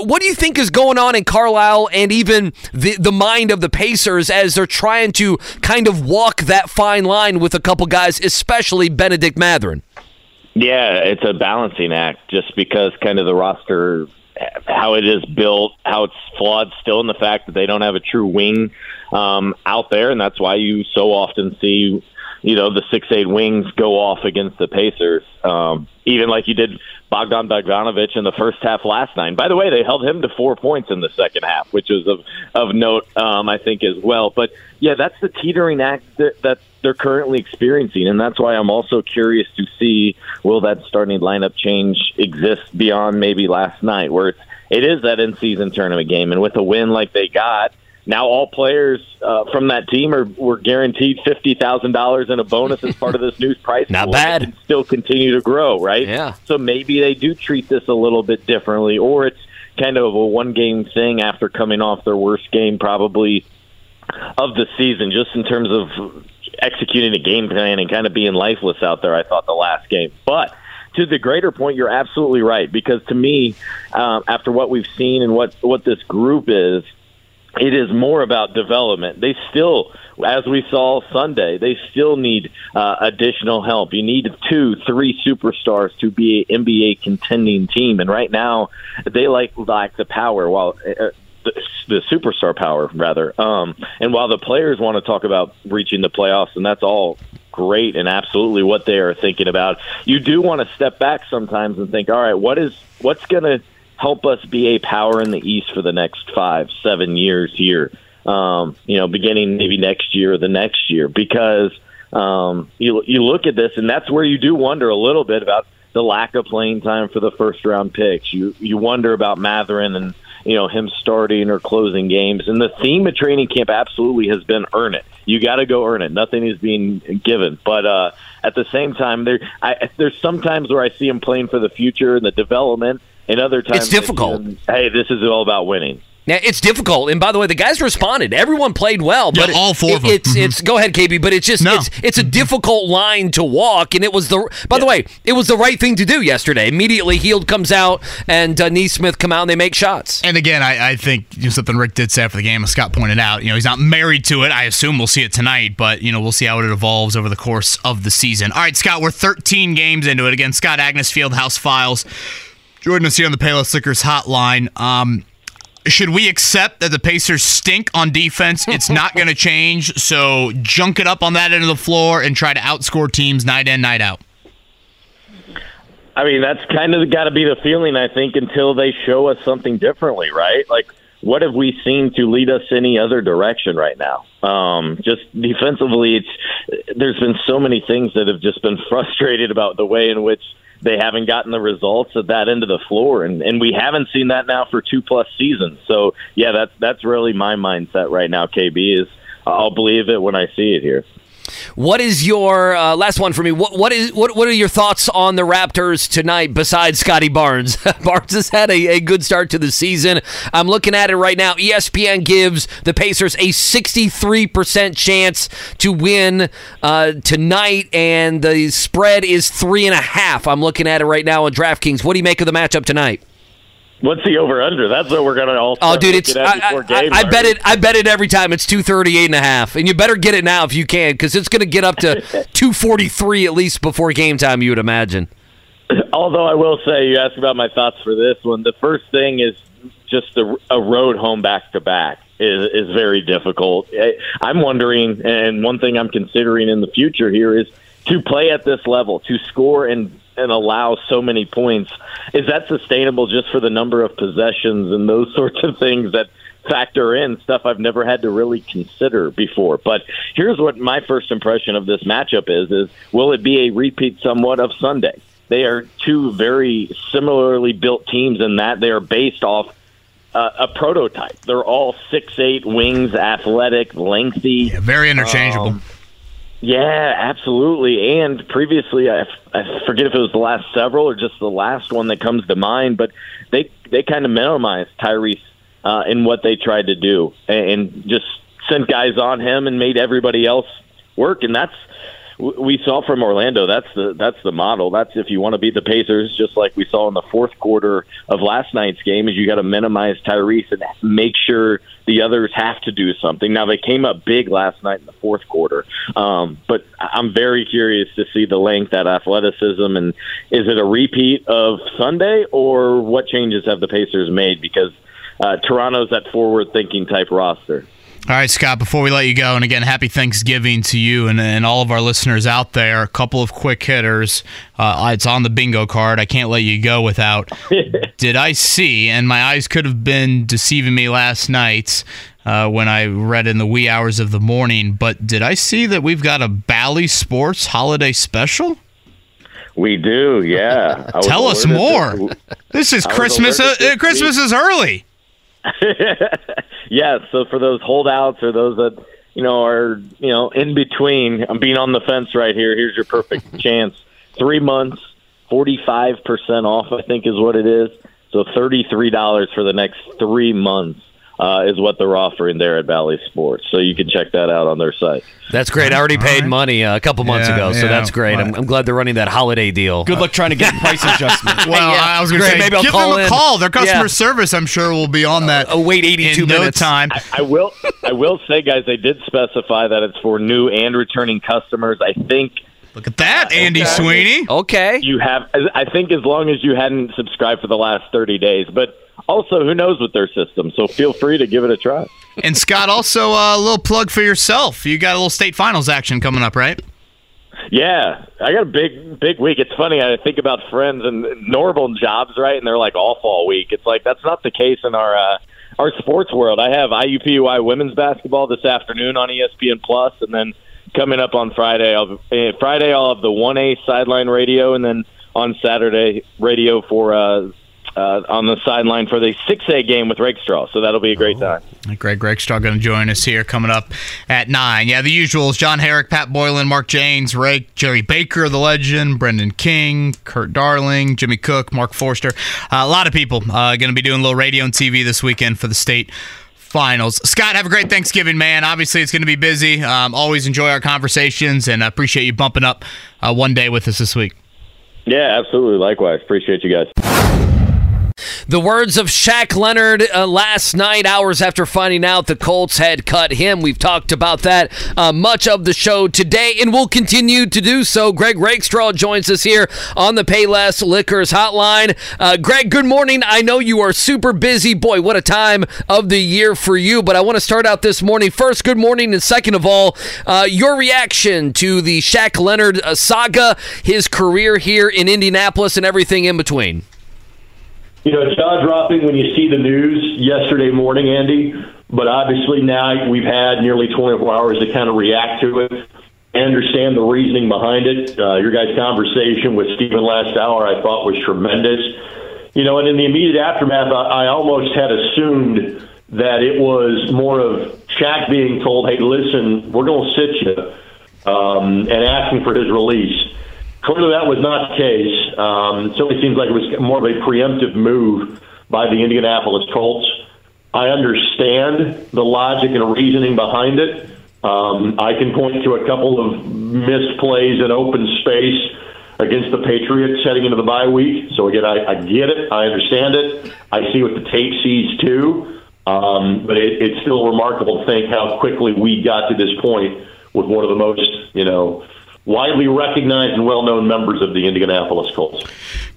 What do you think is going on in Carlisle and even the mind of the Pacers as they're trying to kind of walk that fine line with a couple guys, especially Benedict Mathurin? Yeah, it's a balancing act, just because kind of the roster, how it is built, how it's flawed still in the fact that they don't have a true wing out there, and that's why you so often see the 6'8" wings go off against the Pacers, even like you did Bogdan Bogdanović in the first half last night. By the way, they held him to 4 points in the second half, which is of note, I think, as well. But yeah, that's the teetering act that they're currently experiencing, and that's why I'm also curious to see, will that starting lineup change exist beyond maybe last night, where it is that in-season tournament game, and with a win like they got, now all players from that team were guaranteed $50,000 in a bonus as part of this new price. Not bad. And still continue to grow, right? Yeah. So maybe they do treat this a little bit differently, or it's kind of a one-game thing after coming off their worst game probably of the season, just in terms of executing a game plan and kind of being lifeless out there, I thought, the last game. But to the greater point, you're absolutely right, because to me, after what we've seen and what this group is, it is more about development. They still, as we saw Sunday, they still need additional help. You need 2-3 superstars to be an NBA contending team, and right now they lack the power, while the superstar power, rather. And while the players want to talk about reaching the playoffs, and that's all great and absolutely what they are thinking about, you do want to step back sometimes and think, all right, what's going to help us be a power in the East for the next 5-7 years here, beginning maybe next year or the next year, because you look at this, and that's where you do wonder a little bit about the lack of playing time for the first-round picks. You wonder about Mathurin and him starting or closing games. And the theme of training camp absolutely has been earn it. You got to go earn it. Nothing is being given. But at the same time, there's some times where I see him playing for the future and the development, and other times it's difficult. Hey, this is all about winning. Now, it's difficult, and by the way, the guys responded. Everyone played well, but all four of them. It's go ahead, KB, but it's just it's a difficult line to walk, and it was the the way, it was the right thing to do yesterday. Immediately, Hield comes out and Neesmith come out and they make shots. And again, I think something Rick did say after the game, as Scott pointed out, he's not married to it. I assume we'll see it tonight, but we'll see how it evolves over the course of the season. All right, Scott, we're 13 games into it. Again, Scott Agness, Fieldhouse Files. Jordan is here on the Payless Liquors Hotline. Should we accept that the Pacers stink on defense? It's not going to change, so junk it up on that end of the floor and try to outscore teams night in, night out. I mean, that's kind of got to be the feeling, I think, until they show us something differently, right? Like, what have we seen to lead us any other direction right now? Just defensively, there's been so many things that have just been frustrated about the way in which they haven't gotten the results at that end of the floor, and we haven't seen that now for 2+ seasons. So, yeah, that's really my mindset right now, KB, is I'll believe it when I see it here. What is your last one for me? What are your thoughts on the Raptors tonight? Besides Scotty Barnes, Barnes has had a good start to the season. I'm looking at it right now. ESPN gives the Pacers a 63% chance to win tonight, and the spread is 3.5. I'm looking at it right now on DraftKings. What do you make of the matchup tonight? What's the over/under? That's what we're gonna all. Oh, dude, it's I bet it every time. It's 238.5, and you better get it now if you can, because it's gonna get up to 243 at least before game time. You would imagine. Although I will say, you asked about my thoughts for this one. The first thing is just a road home back-to-back is very difficult. I'm wondering, and one thing I'm considering in the future here is to play at this level, to score and allow so many points. Is that sustainable just for the number of possessions and those sorts of things that factor in stuff I've never had to really consider before? But here's what my first impression of this matchup is will it be a repeat somewhat of Sunday? They are two very similarly built teams in that they are based off a prototype. They're all 6'8", wings, athletic, lengthy. Yeah, very interchangeable. Yeah, absolutely. And previously, I forget if it was the last several or just the last one that comes to mind, but they kind of minimized Tyrese in what they tried to do and just sent guys on him and made everybody else work. And that's we saw from Orlando. That's the model. That's if you want to beat the Pacers, just like we saw in the fourth quarter of last night's game, is you got to minimize Tyrese and make sure the others have to do something. Now, they came up big last night in the fourth quarter, but I'm very curious to see the length, that athleticism, and is it a repeat of Sunday, or what changes have the Pacers made? Because Toronto's that forward-thinking type roster. All right, Scott, before we let you go, and again, happy Thanksgiving to you and all of our listeners out there. A couple of quick hitters. It's on the bingo card. I can't let you go without. Did I see, and my eyes could have been deceiving me last night when I read in the wee hours of the morning, but did I see that we've got a Bally Sports holiday special? We do, yeah. Tell us more. This is Christmas. Christmas is early. Yeah, so for those holdouts or those that are in between, I'm being on the fence right here. Here's your perfect chance. 3 months, 45% off, I think, is what it is. So $33 for the next 3 months is what they're offering there at Bally Sports. So you can check that out on their site. That's great. I already paid money a couple months ago, so that's great. I'm glad they're running that holiday deal. Good luck trying to get price adjustment. Well, I was going to say, maybe I'll call them a call. Their customer service, I'm sure, will be on that. Wait 82 in minutes. No time. I will say, guys, they did specify that it's for new and returning customers. I think. Look at that, Andy Sweeney. Okay. You have, I think, as long as you hadn't subscribed for the last 30 days, but. Also, who knows with their system, so feel free to give it a try. And, Scott, also a little plug for yourself. You got a little state finals action coming up, right? Yeah, I got a big week. It's funny, I think about friends and normal jobs, right, and they're like off all week. It's like that's not the case in our sports world. I have IUPUI women's basketball this afternoon on ESPN+, and then coming up on Friday, I'll have the 1A sideline radio, and then on Saturday, radio for on the sideline for the 6A game with Rakestraw, so that'll be a great time. Greg Rakestraw going to join us here coming up at 9. Yeah, the usuals, John Herrick, Pat Boylan, Mark Janes, Rake, Jerry Baker, the legend, Brendan King, Kurt Darling, Jimmy Cook, Mark Forster. A lot of people going to be doing a little radio and TV this weekend for the state finals. Scott, have a great Thanksgiving, man. Obviously, it's going to be busy. Always enjoy our conversations, and I appreciate you bumping up one day with us this week. Yeah, absolutely. Likewise. Appreciate you guys. The words of Shaq Leonard last night, hours after finding out the Colts had cut him. We've talked about that much of the show today, and we'll continue to do so. Greg Rakestraw joins us here on the Payless Liquors Hotline. Greg, good morning. I know you are super busy. Boy, what a time of the year for you, but I want to start out this morning. First, good morning, and second of all, your reaction to the Shaq Leonard saga, his career here in Indianapolis, and everything in between. You know, it's jaw-dropping when you see the news yesterday morning, Andy, but obviously now we've had nearly 24 hours to kind of react to it. I understand the reasoning behind it. Your guys' conversation with Stephen last hour I thought was tremendous. You know, and in the immediate aftermath, I almost had assumed that it was more of Shaq being told, hey, listen, we're going to sit you, and asking for his release. Clearly, that was not the case. It certainly seems like it was more of a preemptive move by the Indianapolis Colts. I understand the logic and reasoning behind it. I can point to a couple of missed plays in open space against the Patriots heading into the bye week. So, again, I get it. I understand it. I see what the tape sees, too. But it's still remarkable to think how quickly we got to this point with one of the most, you know, widely recognized and well-known members of the Indianapolis Colts.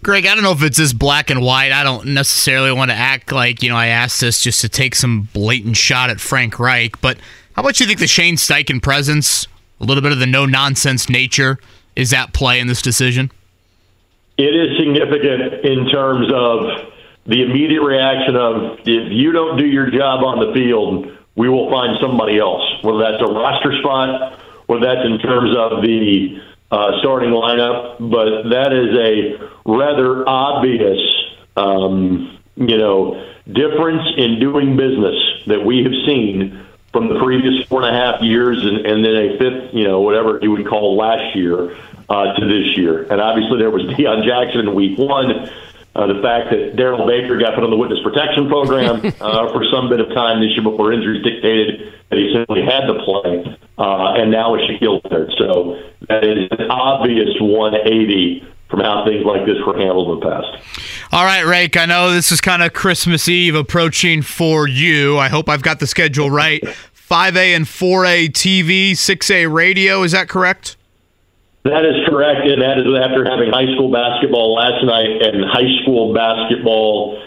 Greg, I don't know if it's this black and white. I don't necessarily want to act like, you know, I asked this just to take some blatant shot at Frank Reich, but how much do you think the Shane Steichen presence, a little bit of the no-nonsense nature, is at play in this decision? It is significant in terms of the immediate reaction of, if you don't do your job on the field, we will find somebody else, whether that's a roster spot, well, that's in terms of the starting lineup, but that is a rather obvious, you know, difference in doing business that we have seen from the previous 4.5 years and then a fifth, you know, whatever you would call last year to this year. And obviously there was Deion Jackson in week 1, the fact that Darryl Baker got put on the witness protection program for some bit of time this year before injuries dictated that he simply had to play. And now it's Shaquille Leonard. So that is an obvious 180 from how things like this were handled in the past. All right, Rake, I know this is kind of Christmas Eve approaching for you. I hope I've got the schedule right. 5A and 4A TV, 6A radio, is that correct? That is correct, and that is after having high school basketball last night and high school basketball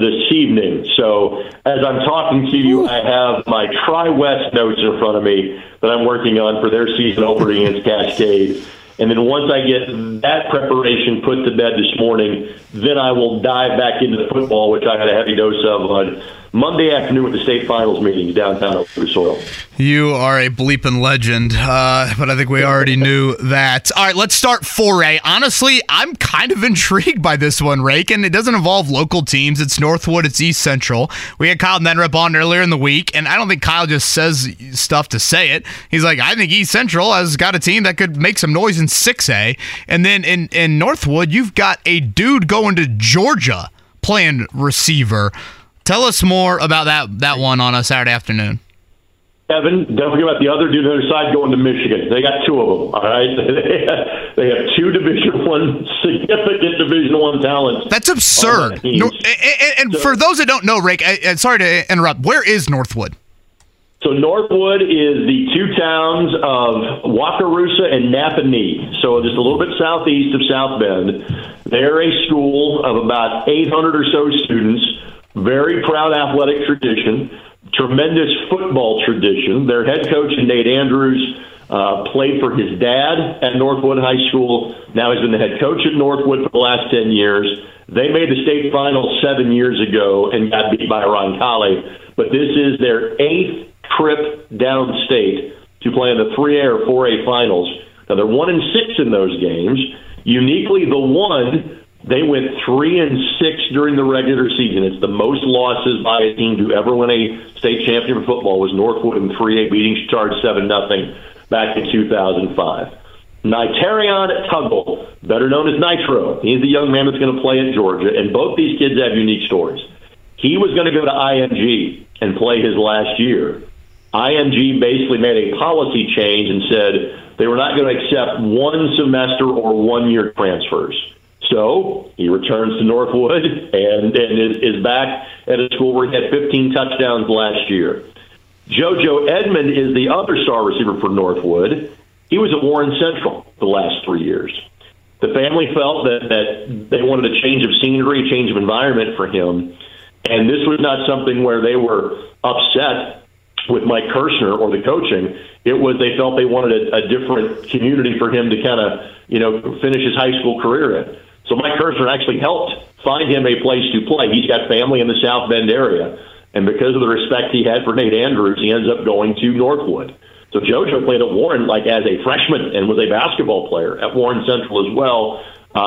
this evening. So as I'm talking to you, I have my Tri-West notes in front of me that I'm working on for their season opener against Cascade. And then once I get that preparation put to bed this morning, then I will dive back into the football, which I had a heavy dose of on Monday afternoon at the state finals meeting downtown Oak Soil. You are a bleeping legend, but I think we already knew that. All right, let's start 4A. Honestly, I'm kind of intrigued by this one, Rake, and it doesn't involve local teams. It's Northwood, it's East Central. We had Kyle Nenrup on earlier in the week, and I don't think Kyle just says stuff to say it. He's like, I think East Central has got a team that could make some noise in 6A. And then in Northwood, you've got a dude going to Georgia playing receiver. Tell us more about that one on a Saturday afternoon. Kevin, don't forget about the other dude on the other side going to Michigan. They got two of them, all right? They have two Division I, significant Division I talents. That's absurd. And for those that don't know, Rake, sorry to interrupt, where is Northwood? So Northwood is the two towns of Wakarusa and Napanee, so just a little bit southeast of South Bend. They're a school of about 800 or so students, very proud athletic tradition, tremendous football tradition. Their head coach, Nate Andrews, played for his dad at Northwood High School. Now he's been the head coach at Northwood for the last 10 years. They made the state final 7 years ago and got beat by Roncalli, but this is their eighth trip downstate to play in the 3A or 4A finals. Now they're 1-6 in those games. Uniquely, the one They went 3-6 during the regular season. It's the most losses by a team to ever win a state championship in football. It was Northwood in 3-8, beating Charge 7-0 back in 2005. Niterion Tuggle, better known as Nitro. He's the young man that's going to play at Georgia, and both these kids have unique stories. He was going to go to IMG and play his last year. IMG basically made a policy change and said they were not going to accept one semester or 1 year transfers. So he returns to Northwood and is back at a school where he had 15 touchdowns last year. JoJo Edmond is the other star receiver for Northwood. He was at Warren Central the last 3 years. The family felt that they wanted a change of scenery, a change of environment for him, and this was not something where they were upset with Mike Kirshner or the coaching. It was they felt they wanted a different community for him to kind of, finish his high school career in. So Mike Kirshner actually helped find him a place to play. He's got family in the South Bend area, and because of the respect he had for Nate Andrews, he ends up going to Northwood. So JoJo played at Warren as a freshman and was a basketball player at Warren Central as well.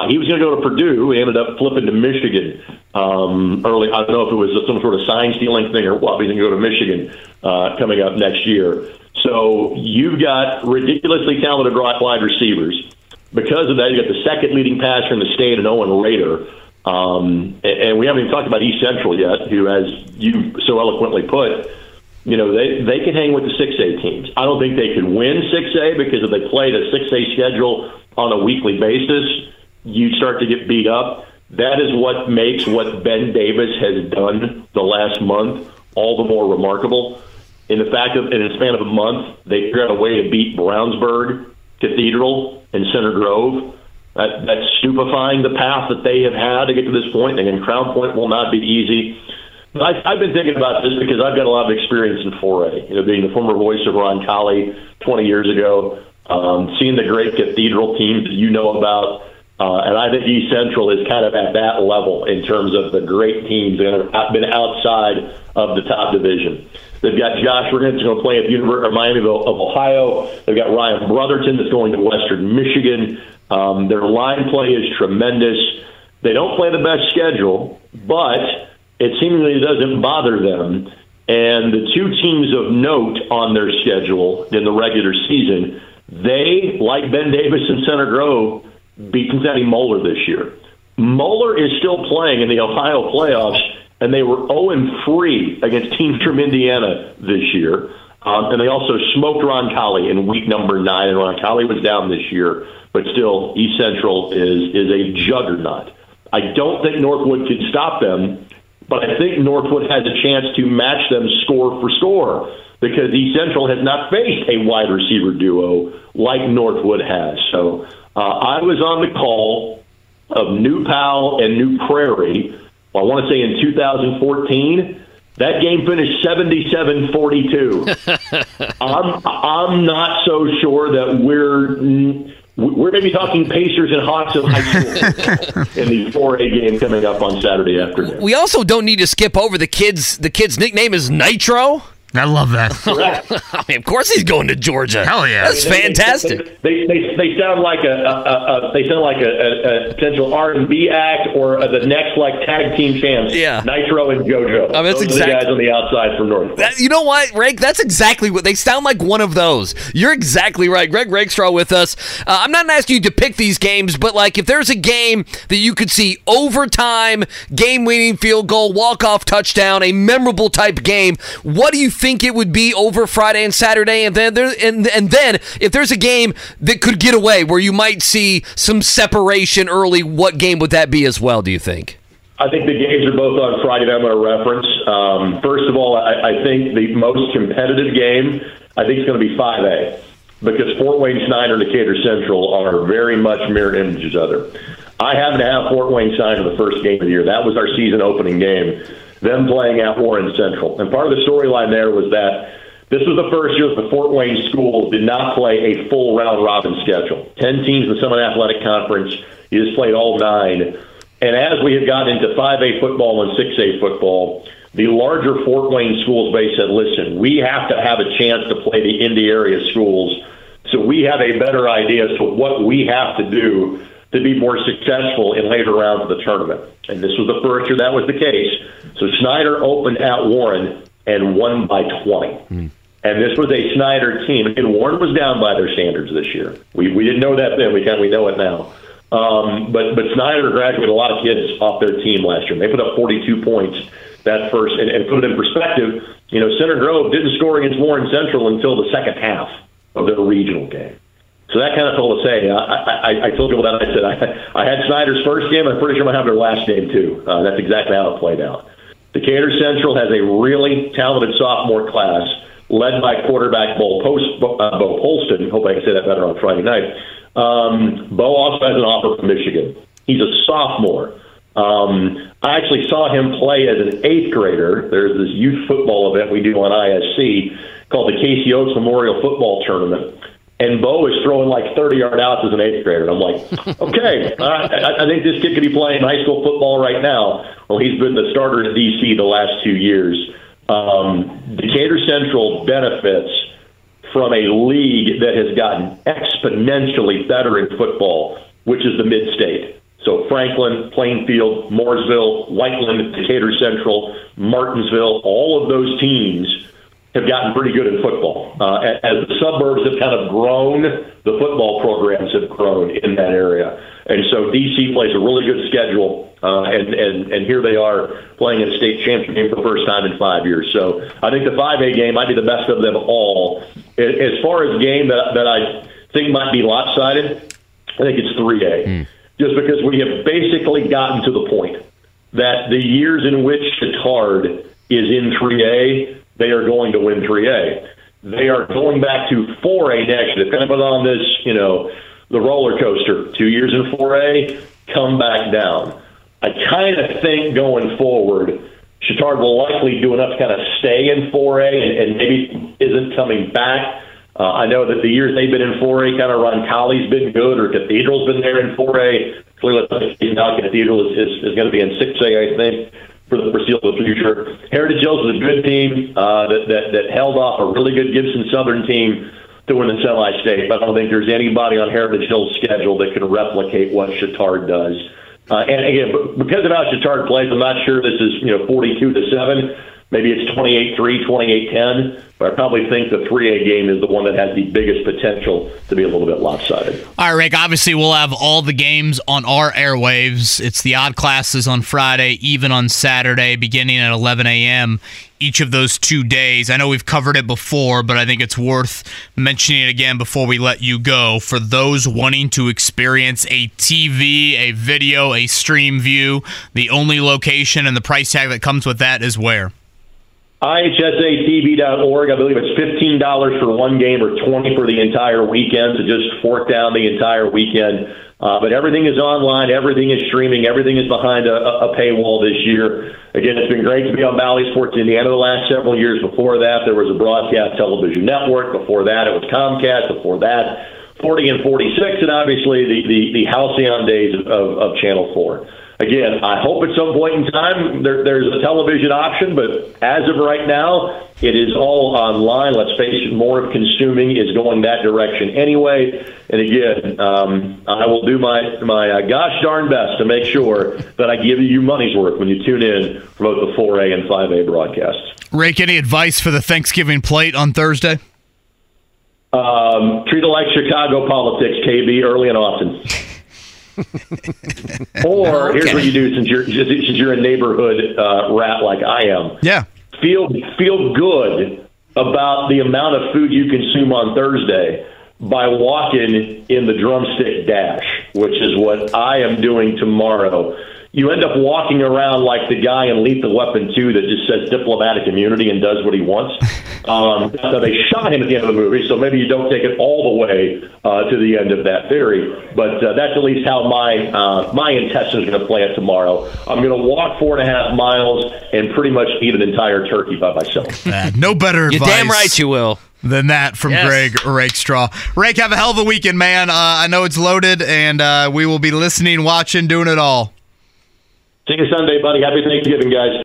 He was going to go to Purdue. He ended up flipping to Michigan early. I don't know if it was some sort of sign-stealing thing or what. He's going to go to Michigan coming up next year. So you've got ridiculously talented wide receivers. Because of that, you've got the second leading passer in the state in Owen Rader. And we haven't even talked about East Central yet, who, as you so eloquently put, they can hang with the 6A teams. I don't think they could win 6A because if they played a 6A schedule on a weekly basis, you start to get beat up. That is what makes what Ben Davis has done the last month all the more remarkable. In the fact that in the span of a month, they figured out a way to beat Brownsburg, Cathedral, and Center Grove. That's stupefying, the path that they have had to get to this point. Again, Crown Point will not be easy. I've been thinking about this because I've got a lot of experience in 4A, being the former voice of Ron Colley 20 years ago, seeing the great Cathedral teams that you know about. And I think East Central is kind of at that level in terms of the great teams that have been outside of the top division. They've got Josh Riggins going to play at the University of Miami of Ohio. They've got Ryan Brotherton that's going to Western Michigan. Their line play is tremendous. They don't play the best schedule, but it seemingly doesn't bother them. And the two teams of note on their schedule in the regular season, they, like Ben Davis and Center Grove, beat Cincinnati Moeller this year. Moeller is still playing in the Ohio playoffs, and they were 0-3 against teams from Indiana this year. And they also smoked Ron Colley in week number 9, and Ron Colley was down this year. But still, East Central is a juggernaut. I don't think Northwood could stop them, but I think Northwood has a chance to match them score for score because East Central has not faced a wide receiver duo like Northwood has. So I was on the call of New Powell and New Prairie, I want to say in 2014. That game finished 77-42. I'm not so sure that we're maybe talking Pacers and Hawks of high school in the 4A game coming up on Saturday afternoon. We also don't need to skip over the kids. The kid's nickname is Nitro. I love that. I mean, of course he's going to Georgia. Hell yeah, that's fantastic. They sound like a potential R&B act or the next tag team champs. Yeah, Nitro and JoJo. That's exactly the guys on the outside from North. You know what, Rake? That's exactly what they sound like. One of those. You're exactly right. Greg Rakestraw with us. I'm not asking you to pick these games, but if there's a game that you could see overtime, game-winning field goal, walk-off touchdown, a memorable type game, what do you think it would be over Friday and Saturday? And then and then if there's a game that could get away where you might see some separation early, what game would that be as well, do you think? I think the games are both on Friday that I'm going to reference. First of all, I think the most competitive game, I think it's going to be 5A because Fort Wayne Snyder and Decatur Central are very much mirror image of each other. I happen to have Fort Wayne Snyder the first game of the year. That was our season opening game. Them playing at Warren Central. And part of the storyline there was that this was the first year that the Fort Wayne school did not play a full round-robin schedule. 10 teams in the Summit Athletic Conference. You just played all 9. And as we have gotten into 5A football and 6A football, the larger Fort Wayne schools base said, listen, we have to have a chance to play the Indy area schools so we have a better idea as to what we have to do to be more successful in later rounds of the tournament. And this was the first year that was the case. So Snyder opened at Warren and won by 20. And this was a Snyder team. And Warren was down by their standards this year. We didn't know that then. We know it now. But Snyder graduated a lot of kids off their team last year. They put up 42 points that first. And put it in perspective, you know, Center Grove didn't score against Warren Central until the second half of their regional game. So that kind of told us, hey, I told people that. I said, I had Snyder's first game. I'm pretty sure I'm going to have their last game, too. That's exactly how it played out. Decatur Central has a really talented sophomore class led by quarterback Bo Polston. Hope I can say that better on Friday night. Bo also has an offer from Michigan. He's a sophomore. I actually saw him play as an eighth grader. There's this youth football event we do on ISC called the Casey Oaks Memorial Football Tournament. And Bo is throwing like 30-yard outs as an eighth grader. And I'm like, okay, I think this kid could be playing high school football right now. Well, he's been the starter at D.C. the last 2 years. Decatur Central benefits from a league that has gotten exponentially better in football, which is the mid-state. So Franklin, Plainfield, Mooresville, Whiteland, Decatur Central, Martinsville, all of those teams have gotten pretty good in football. As the suburbs have kind of grown, the football programs have grown in that area. And so D.C. plays a really good schedule, and here they are playing in a state championship game for the first time in 5 years. So I think the 5A game might be the best of them all. As far as game that I think might be lopsided, I think it's 3A. Just because we have basically gotten to the point that the years in which Chittard is in 3A, they are going to win 3A. They are going back to 4A next year. They've kind of been on this, you know, the roller coaster. 2 years in 4A, come back down. I kind of think going forward, Chittard will likely do enough to kind of stay in 4A and maybe isn't coming back. I know that the years they've been in 4A, kind of Roncalli's been good or Cathedral's been there in 4A. Clearly, now Cathedral is going to be in 6A, I think, for the foreseeable future. Heritage Hills is a good team that held off a really good Gibson Southern team to win the semi-state, but I don't think there's anybody on Heritage Hills' schedule that can replicate what Chittard does. And again, because of how Chittard plays, I'm not sure this is 42-7. Maybe it's 28-3, 28-10, but I probably think the 3A game is the one that has the biggest potential to be a little bit lopsided. All right, Rick, obviously we'll have all the games on our airwaves. It's the odd classes on Friday, even on Saturday, beginning at 11 a.m. each of those 2 days. I know we've covered it before, but I think it's worth mentioning it again before we let you go. For those wanting to experience a TV, a video, a stream view, the only location and the price tag that comes with that is where? IHSATV.org. I believe it's $15 for one game or $20 for the entire weekend, so just fork down the entire weekend. But everything is online. Everything is streaming. Everything is behind a paywall this year. Again, it's been great to be on Bally Sports Indiana the last several years. Before that, there was a broadcast television network. Before that, it was Comcast. Before that, 40 and 46, and obviously the halcyon days of Channel 4. Again, I hope at some point in time there's a television option, but as of right now, it is all online. Let's face it, more of consuming is going that direction anyway. And again, I will do my gosh darn best to make sure that I give you money's worth when you tune in for both the 4A and 5A broadcasts. Rick, any advice for the Thanksgiving plate on Thursday? Treat it like Chicago politics, KB, early and often. Or okay. Here's what you do since you're a neighborhood rat like I am. Yeah. Feel good about the amount of food you consume on Thursday by walking in the drumstick dash, which is what I am doing tomorrow. You end up walking around like the guy in Lethal Weapon 2 that just says diplomatic immunity and does what he wants. So they shot him at the end of the movie, so maybe you don't take it all the way to the end of that theory. But that's at least how my intestines are going to play it tomorrow. I'm going to walk 4.5 miles and pretty much eat an entire turkey by myself. No better advice. You're damn right you will. Than that from yes. Greg Rakestraw. Rake, have a hell of a weekend, man. I know it's loaded, and we will be listening, watching, doing it all. See you Sunday, buddy. Happy Thanksgiving, guys.